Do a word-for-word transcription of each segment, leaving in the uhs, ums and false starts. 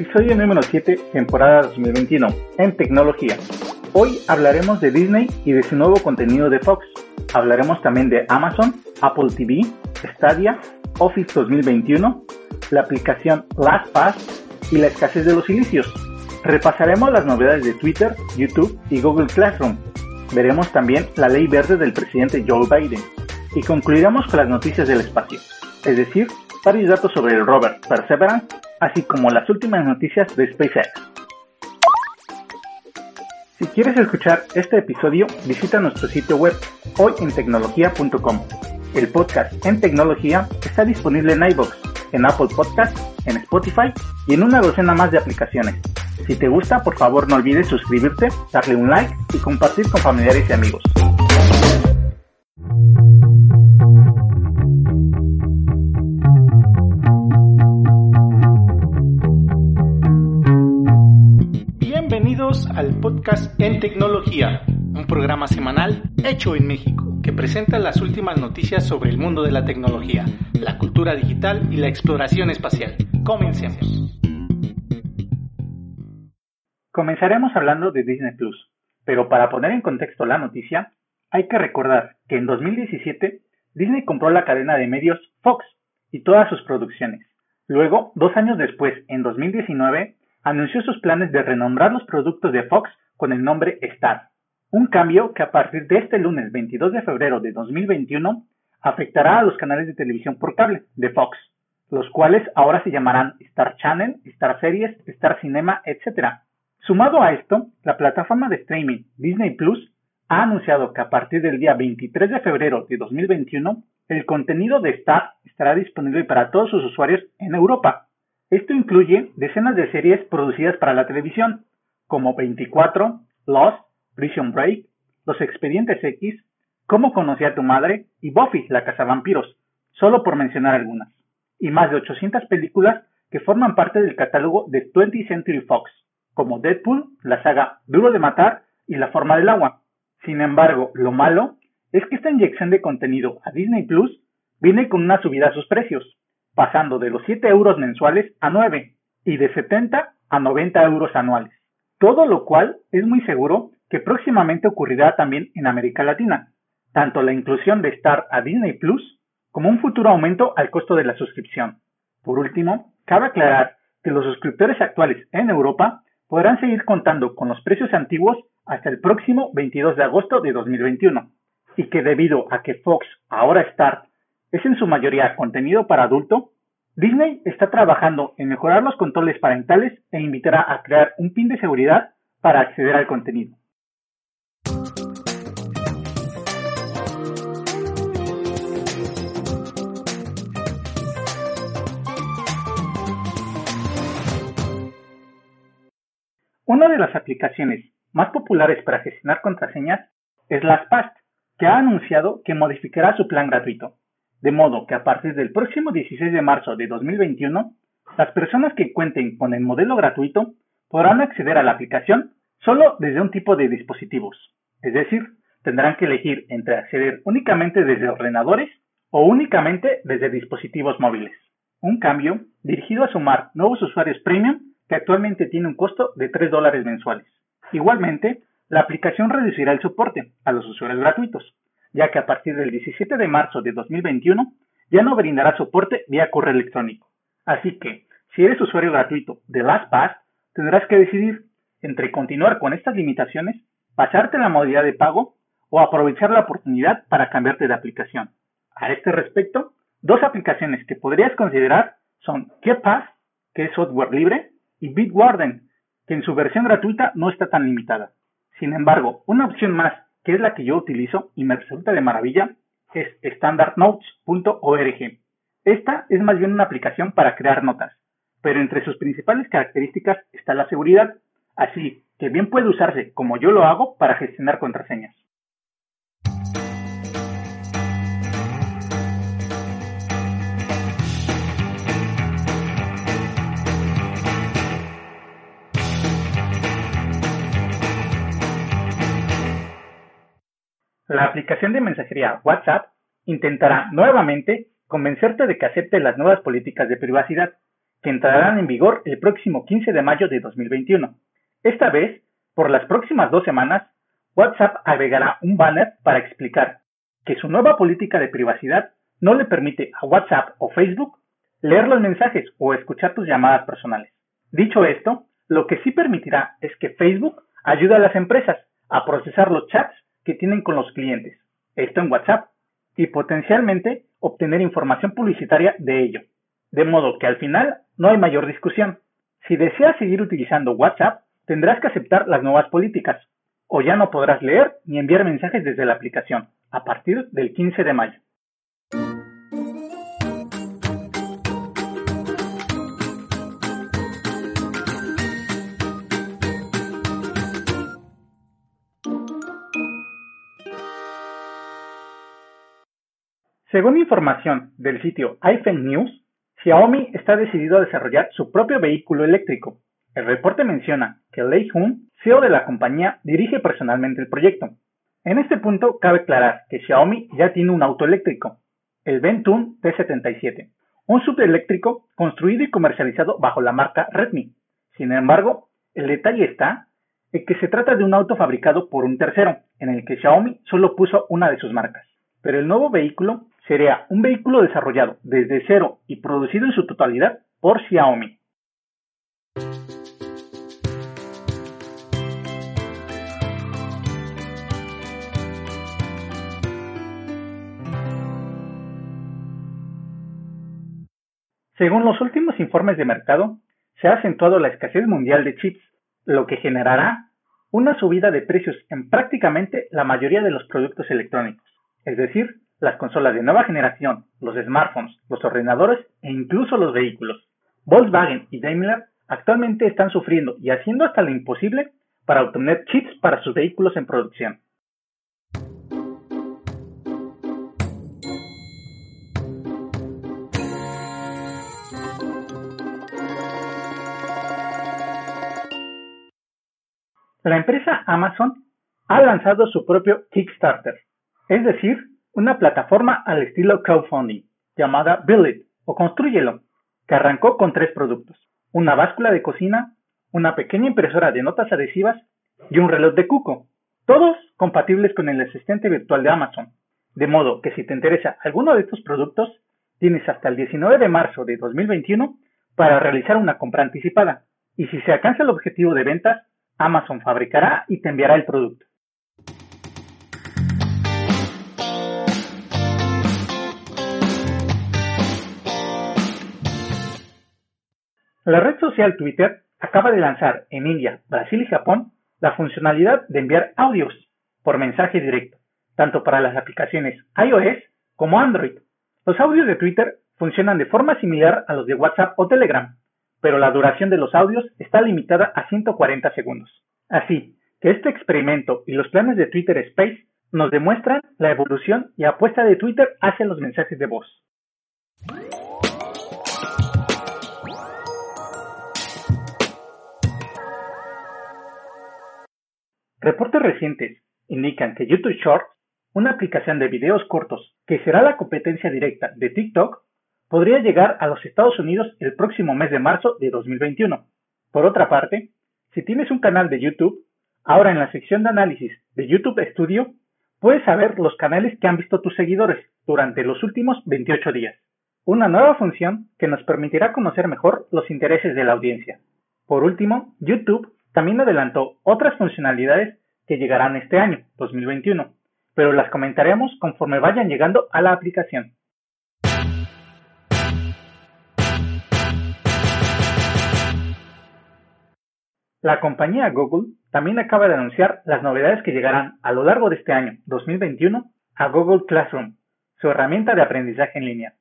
Episodio número siete, temporada dos mil veintiuno, en tecnología. Hoy hablaremos de Disney y de su nuevo contenido de Fox. Hablaremos también de Amazon, Apple T V, Stadia, Office dos mil veintiuno, la aplicación LastPass y la escasez de los silicios. Repasaremos las novedades de Twitter, YouTube y Google Classroom. Veremos también la ley verde del presidente Joe Biden. Y concluiremos con las noticias del espacio, es decir, varios datos sobre el rover Perseverance, así como las últimas noticias de SpaceX. Si quieres escuchar este episodio, visita nuestro sitio web hoy en tecnología punto com. El podcast En Tecnología está disponible en iVoox, en Apple Podcasts, en Spotify y en una docena más de aplicaciones. Si te gusta, por favor no olvides suscribirte, darle un like y compartir con familiares y amigos. Al podcast En Tecnología, un programa semanal hecho en México que presenta las últimas noticias sobre el mundo de la tecnología, la cultura digital y la exploración espacial. Comencemos. Comenzaremos hablando de Disney Plus, pero para poner en contexto la noticia, hay que recordar que en dos mil diecisiete Disney compró la cadena de medios Fox y todas sus producciones. Luego, dos años después, en dos mil diecinueve, anunció sus planes de renombrar los productos de Fox con el nombre Star, un cambio que a partir de este lunes veintidós de febrero de dos mil veintiuno afectará a los canales de televisión por cable de Fox, los cuales ahora se llamarán Star Channel, Star Series, Star Cinema, etcétera. Sumado a esto, la plataforma de streaming Disney Plus ha anunciado que a partir del día veintitrés de febrero de dos mil veintiuno el contenido de Star estará disponible para todos sus usuarios en Europa. Esto incluye decenas de series producidas para la televisión, como veinticuatro, Lost, Prison Break, Los Expedientes X, Cómo Conocí a tu Madre y Buffy, la Cazavampiros, solo por mencionar algunas, y más de ochocientas películas que forman parte del catálogo de twentieth Century Fox, como Deadpool, la saga Duro de Matar y La Forma del Agua. Sin embargo, lo malo es que esta inyección de contenido a Disney Plus viene con una subida a sus precios, pasando de los siete euros mensuales a nueve y de setenta a noventa euros anuales. Todo lo cual es muy seguro que próximamente ocurrirá también en América Latina, tanto la inclusión de Star a Disney Plus como un futuro aumento al costo de la suscripción. Por último, cabe aclarar que los suscriptores actuales en Europa podrán seguir contando con los precios antiguos hasta el próximo veintidós de agosto de dos mil veintiuno y que debido a que Fox, ahora Star, es en su mayoría contenido para adulto, Disney está trabajando en mejorar los controles parentales e invitará a crear un pin de seguridad para acceder al contenido. Una de las aplicaciones más populares para gestionar contraseñas es LastPass, que ha anunciado que modificará su plan gratuito. De modo que a partir del próximo dieciséis de marzo de dos mil veintiuno, las personas que cuenten con el modelo gratuito podrán acceder a la aplicación solo desde un tipo de dispositivos. Es decir, tendrán que elegir entre acceder únicamente desde ordenadores o únicamente desde dispositivos móviles. Un cambio dirigido a sumar nuevos usuarios premium que actualmente tiene un costo de tres dólares mensuales. Igualmente, la aplicación reducirá el soporte a los usuarios gratuitos, ya que a partir del diecisiete de marzo de dos mil veintiuno ya no brindará soporte vía correo electrónico. Así que, si eres usuario gratuito de LastPass, tendrás que decidir entre continuar con estas limitaciones, pasarte la modalidad de pago o aprovechar la oportunidad para cambiarte de aplicación. A este respecto, dos aplicaciones que podrías considerar son Keepass, que es software libre, y Bitwarden, que en su versión gratuita no está tan limitada. Sin embargo, una opción más que es la que yo utilizo y me resulta de maravilla, es standard notes punto org. Esta es más bien una aplicación para crear notas, pero entre sus principales características está la seguridad, así que bien puede usarse, como yo lo hago, para gestionar contraseñas. La aplicación de mensajería WhatsApp intentará nuevamente convencerte de que acepte las nuevas políticas de privacidad, que entrarán en vigor el próximo quince de mayo de dos mil veintiuno. Esta vez, por las próximas dos semanas, WhatsApp agregará un banner para explicar que su nueva política de privacidad no le permite a WhatsApp o Facebook leer los mensajes o escuchar tus llamadas personales. Dicho esto, lo que sí permitirá es que Facebook ayude a las empresas a procesar los chats que tienen con los clientes, esto en WhatsApp, y potencialmente obtener información publicitaria de ello. De modo que al final no hay mayor discusión. Si deseas seguir utilizando WhatsApp, tendrás que aceptar las nuevas políticas, o ya no podrás leer ni enviar mensajes desde la aplicación, a partir del quince de mayo. Según información del sitio iFeng News, Xiaomi está decidido a desarrollar su propio vehículo eléctrico. El reporte menciona que Lei Jun, C E O de la compañía, dirige personalmente el proyecto. En este punto cabe aclarar que Xiaomi ya tiene un auto eléctrico, el Ventun T setenta y siete, un S U V eléctrico construido y comercializado bajo la marca Redmi. Sin embargo, el detalle está en que se trata de un auto fabricado por un tercero, en el que Xiaomi solo puso una de sus marcas. Pero el nuevo vehículo sería un vehículo desarrollado desde cero y producido en su totalidad por Xiaomi. Según los últimos informes de mercado, se ha acentuado la escasez mundial de chips, lo que generará una subida de precios en prácticamente la mayoría de los productos electrónicos, es decir, las consolas de nueva generación, los smartphones, los ordenadores e incluso los vehículos. Volkswagen y Daimler actualmente están sufriendo y haciendo hasta lo imposible para obtener chips para sus vehículos en producción. La empresa Amazon ha lanzado su propio Kickstarter, es decir, una plataforma al estilo crowdfunding, llamada Build It o Constrúyelo, que arrancó con tres productos: una báscula de cocina, una pequeña impresora de notas adhesivas y un reloj de cuco, todos compatibles con el asistente virtual de Amazon. De modo que si te interesa alguno de estos productos, tienes hasta el diecinueve de marzo de dos mil veintiuno para realizar una compra anticipada, y si se alcanza el objetivo de ventas, Amazon fabricará y te enviará el producto. La red social Twitter acaba de lanzar en India, Brasil y Japón la funcionalidad de enviar audios por mensaje directo, tanto para las aplicaciones iOS como Android. Los audios de Twitter funcionan de forma similar a los de WhatsApp o Telegram, pero la duración de los audios está limitada a ciento cuarenta segundos. Así que este experimento y los planes de Twitter Space nos demuestran la evolución y apuesta de Twitter hacia los mensajes de voz. Reportes recientes indican que YouTube Shorts, una aplicación de videos cortos que será la competencia directa de TikTok, podría llegar a los Estados Unidos el próximo mes de marzo de dos mil veintiuno. Por otra parte, si tienes un canal de YouTube, ahora en la sección de análisis de YouTube Studio, puedes saber los canales que han visto tus seguidores durante los últimos veintiocho días. Una nueva función que nos permitirá conocer mejor los intereses de la audiencia. Por último, YouTube también adelantó otras funcionalidades que llegarán este año, dos mil veintiuno, pero las comentaremos conforme vayan llegando a la aplicación. La compañía Google también acaba de anunciar las novedades que llegarán a lo largo de este año, dos mil veintiuno, a Google Classroom, su herramienta de aprendizaje en línea,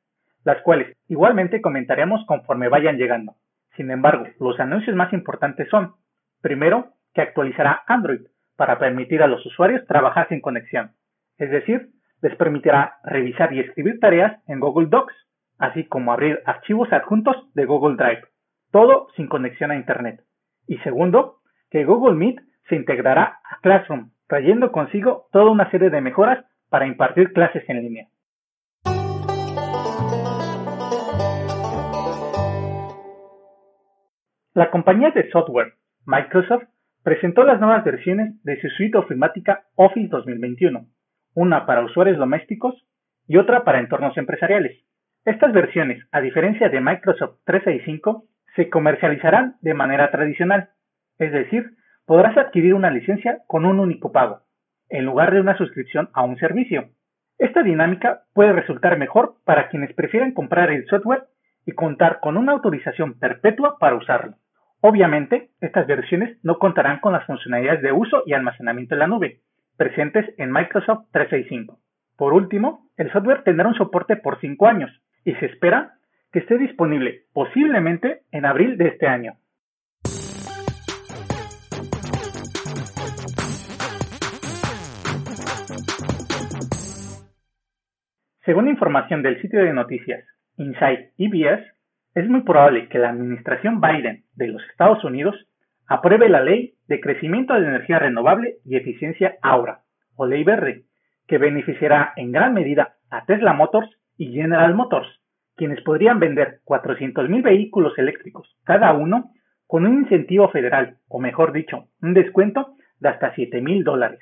las cuales igualmente comentaremos conforme vayan llegando. Sin embargo, los anuncios más importantes son: primero, que actualizará Android para permitir a los usuarios trabajar sin conexión, es decir, les permitirá revisar y escribir tareas en Google Docs, así como abrir archivos adjuntos de Google Drive, todo sin conexión a Internet. Y segundo, que Google Meet se integrará a Classroom, trayendo consigo toda una serie de mejoras para impartir clases en línea. La compañía de software Microsoft presentó las nuevas versiones de su suite ofimática Office dos mil veintiuno, una para usuarios domésticos y otra para entornos empresariales. Estas versiones, a diferencia de Microsoft trescientos sesenta y cinco, se comercializarán de manera tradicional, es decir, podrás adquirir una licencia con un único pago, en lugar de una suscripción a un servicio. Esta dinámica puede resultar mejor para quienes prefieren comprar el software y contar con una autorización perpetua para usarlo. Obviamente, estas versiones no contarán con las funcionalidades de uso y almacenamiento en la nube, presentes en Microsoft trescientos sesenta y cinco. Por último, el software tendrá un soporte por cinco años y se espera que esté disponible posiblemente en abril de este año. Según información del sitio de noticias Inside E B S, es muy probable que la administración Biden de los Estados Unidos apruebe la Ley de Crecimiento de Energía Renovable y Eficiencia AURA, o Ley Verde, que beneficiará en gran medida a Tesla Motors y General Motors, quienes podrían vender cuatrocientos mil vehículos eléctricos cada uno con un incentivo federal, o mejor dicho, un descuento de hasta siete mil dólares.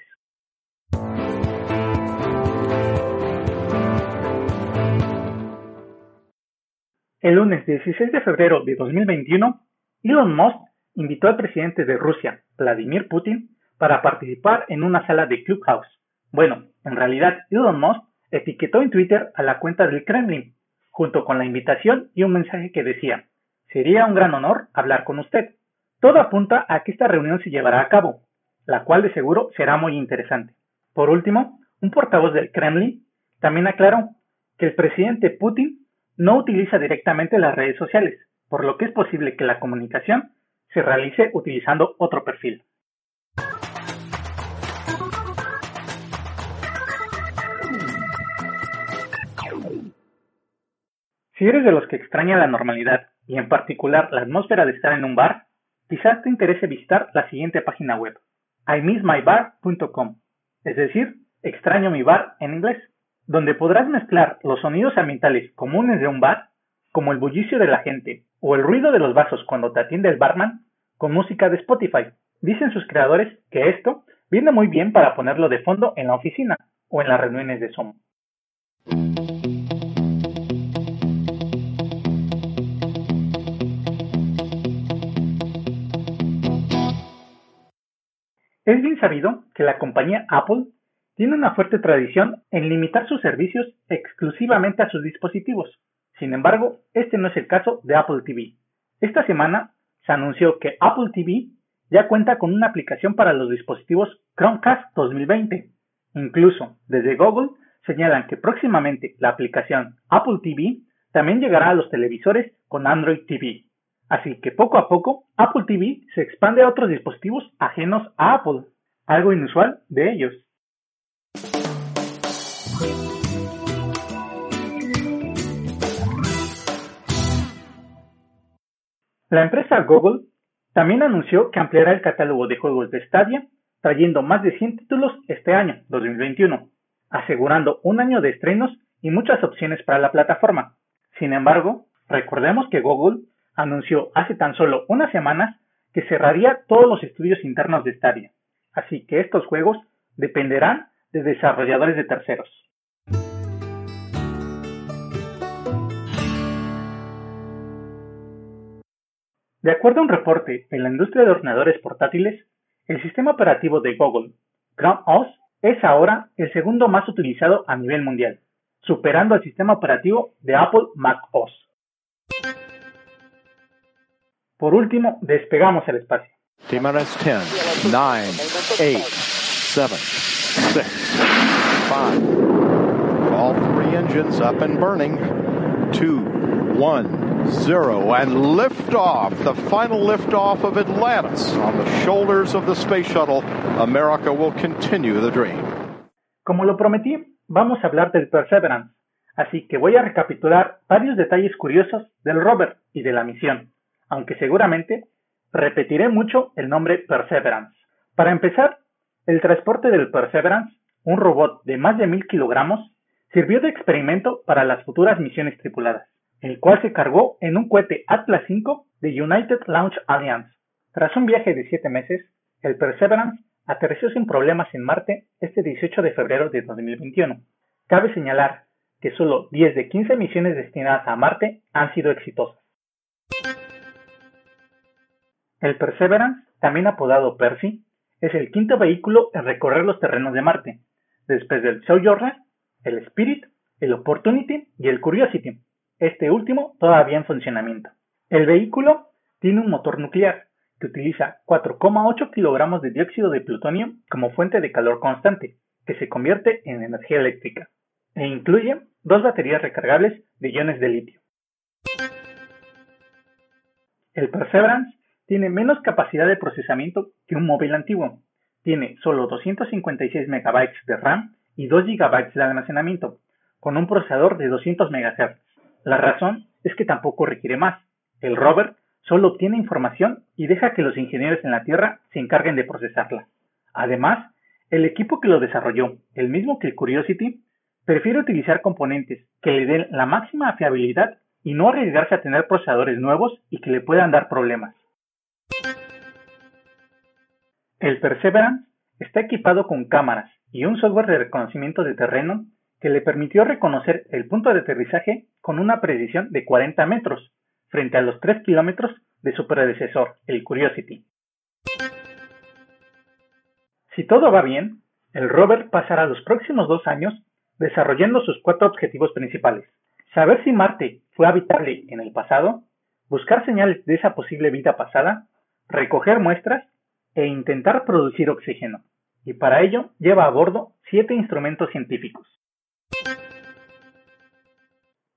El lunes dieciséis de febrero de dos mil veintiuno, Elon Musk invitó al presidente de Rusia, Vladimir Putin, para participar en una sala de Clubhouse. Bueno, en realidad Elon Musk etiquetó en Twitter a la cuenta del Kremlin, junto con la invitación y un mensaje que decía: «Sería un gran honor hablar con usted». Todo apunta a que esta reunión se llevará a cabo, la cual de seguro será muy interesante. Por último, un portavoz del Kremlin también aclaró que el presidente Putin no utiliza directamente las redes sociales, por lo que es posible que la comunicación se realice utilizando otro perfil. Si eres de los que extraña la normalidad y en particular la atmósfera de estar en un bar, quizás te interese visitar la siguiente página web, i miss my bar punto com, es decir, extraño mi bar en inglés, donde podrás mezclar los sonidos ambientales comunes de un bar, como el bullicio de la gente o el ruido de los vasos cuando te atiende el barman, con música de Spotify. Dicen sus creadores que esto viene muy bien para ponerlo de fondo en la oficina o en las reuniones de Zoom. Es bien sabido que la compañía Apple tiene una fuerte tradición en limitar sus servicios exclusivamente a sus dispositivos. Sin embargo, este no es el caso de Apple T V. Esta semana se anunció que Apple T V ya cuenta con una aplicación para los dispositivos Chromecast dos mil veinte. Incluso, desde Google señalan que próximamente la aplicación Apple T V también llegará a los televisores con Android T V. Así que poco a poco, Apple T V se expande a otros dispositivos ajenos a Apple, algo inusual de ellos. La empresa Google también anunció que ampliará el catálogo de juegos de Stadia, trayendo más de cien títulos este año, dos mil veintiuno, asegurando un año de estrenos y muchas opciones para la plataforma. Sin embargo, recordemos que Google anunció hace tan solo unas semanas que cerraría todos los estudios internos de Stadia, así que estos juegos dependerán de desarrolladores de terceros. De acuerdo a un reporte en la industria de ordenadores portátiles, el sistema operativo de Google, Chrome O S, es ahora el segundo más utilizado a nivel mundial, superando al sistema operativo de Apple Mac O S. Por último, despegamos el espacio. diez, nueve, ocho, siete, seis, cinco, all three engines up and burning, two, one, zero, and liftoff, the final liftoff of Atlantis on the shoulders of the space shuttle. America will continue the dream. Como lo prometí, vamos a hablar del Perseverance, así que voy a recapitular varios detalles curiosos del rover y de la misión, aunque seguramente repetiré mucho el nombre Perseverance. Para empezar, el transporte del Perseverance, un robot de más de mil kilogramos, sirvió de experimento para las futuras misiones tripuladas, el cual se cargó en un cohete Atlas cinco The United Launch Alliance. Tras un viaje de siete meses, el Perseverance aterrizó sin problemas en Marte este dieciocho de febrero de dos mil veintiuno. Cabe señalar que solo diez de quince misiones destinadas a Marte han sido exitosas. El Perseverance, también apodado Percy, es el quinto vehículo en recorrer los terrenos de Marte, después del Sojourner, el Spirit, el Opportunity y el Curiosity, este último todavía en funcionamiento. El vehículo tiene un motor nuclear que utiliza cuatro coma ocho kilogramos de dióxido de plutonio como fuente de calor constante, que se convierte en energía eléctrica, e incluye dos baterías recargables de iones de litio. El Perseverance tiene menos capacidad de procesamiento que un móvil antiguo. Tiene solo doscientos cincuenta y seis megabytes de RAM y dos gigabytes de almacenamiento, con un procesador de doscientos megahercios. La razón es que tampoco requiere más. El rover solo obtiene información y deja que los ingenieros en la Tierra se encarguen de procesarla. Además, el equipo que lo desarrolló, el mismo que el Curiosity, prefiere utilizar componentes que le den la máxima fiabilidad y no arriesgarse a tener procesadores nuevos y que le puedan dar problemas. El Perseverance está equipado con cámaras y un software de reconocimiento de terreno que le permitió reconocer el punto de aterrizaje con una precisión de cuarenta metros, frente a los tres kilómetros de su predecesor, el Curiosity. Si todo va bien, el rover pasará los próximos dos años desarrollando sus cuatro objetivos principales: saber si Marte fue habitable en el pasado, buscar señales de esa posible vida pasada, recoger muestras e intentar producir oxígeno, y para ello lleva a bordo siete instrumentos científicos.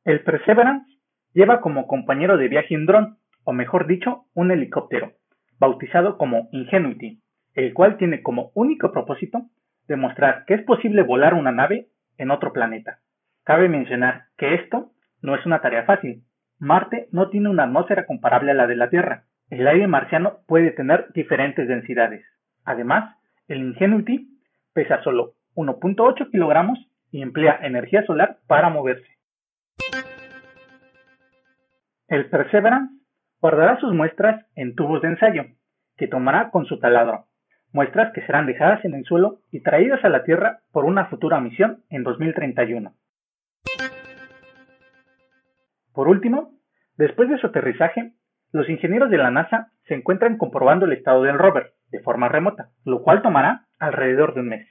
El Perseverance lleva como compañero de viaje un dron, o mejor dicho, un helicóptero, bautizado como Ingenuity, el cual tiene como único propósito demostrar que es posible volar una nave en otro planeta. Cabe mencionar que esto no es una tarea fácil. Marte no tiene una atmósfera comparable a la de la Tierra. El aire marciano puede tener diferentes densidades. Además, el Ingenuity pesa solo uno punto ocho kilogramos y emplea energía solar para moverse. El Perseverance guardará sus muestras en tubos de ensayo, que tomará con su taladro, muestras que serán dejadas en el suelo y traídas a la Tierra por una futura misión en dos mil treinta y uno. Por último, después de su aterrizaje, los ingenieros de la NASA se encuentran comprobando el estado del rover de forma remota, lo cual tomará alrededor de un mes.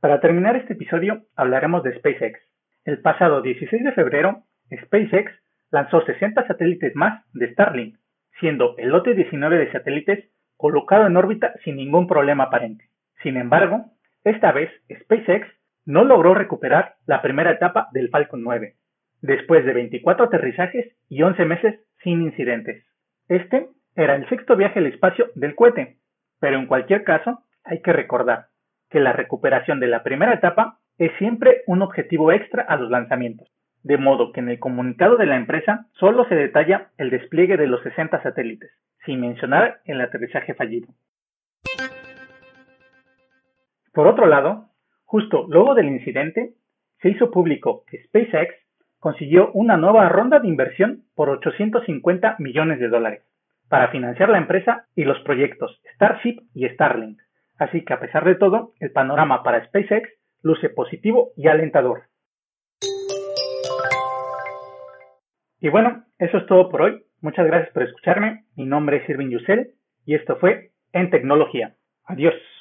Para terminar este episodio, hablaremos de SpaceX. El pasado dieciséis de febrero, SpaceX lanzó sesenta satélites más de Starlink, siendo el lote diecinueve de satélites colocado en órbita sin ningún problema aparente. Sin embargo, esta vez SpaceX no logró recuperar la primera etapa del Falcon nueve, después de veinticuatro aterrizajes y once meses sin incidentes. Este era el sexto viaje al espacio del cohete, pero en cualquier caso hay que recordar que la recuperación de la primera etapa es siempre un objetivo extra a los lanzamientos, de modo que en el comunicado de la empresa solo se detalla el despliegue de los sesenta satélites, sin mencionar el aterrizaje fallido. Por otro lado, justo luego del incidente, se hizo público que SpaceX consiguió una nueva ronda de inversión por ochocientos cincuenta millones de dólares para financiar la empresa y los proyectos Starship y Starlink. Así que a pesar de todo, el panorama para SpaceX luce positivo y alentador. Y bueno, eso es todo por hoy. Muchas gracias por escucharme. Mi nombre es Irving Yusel y esto fue En Tecnología. Adiós.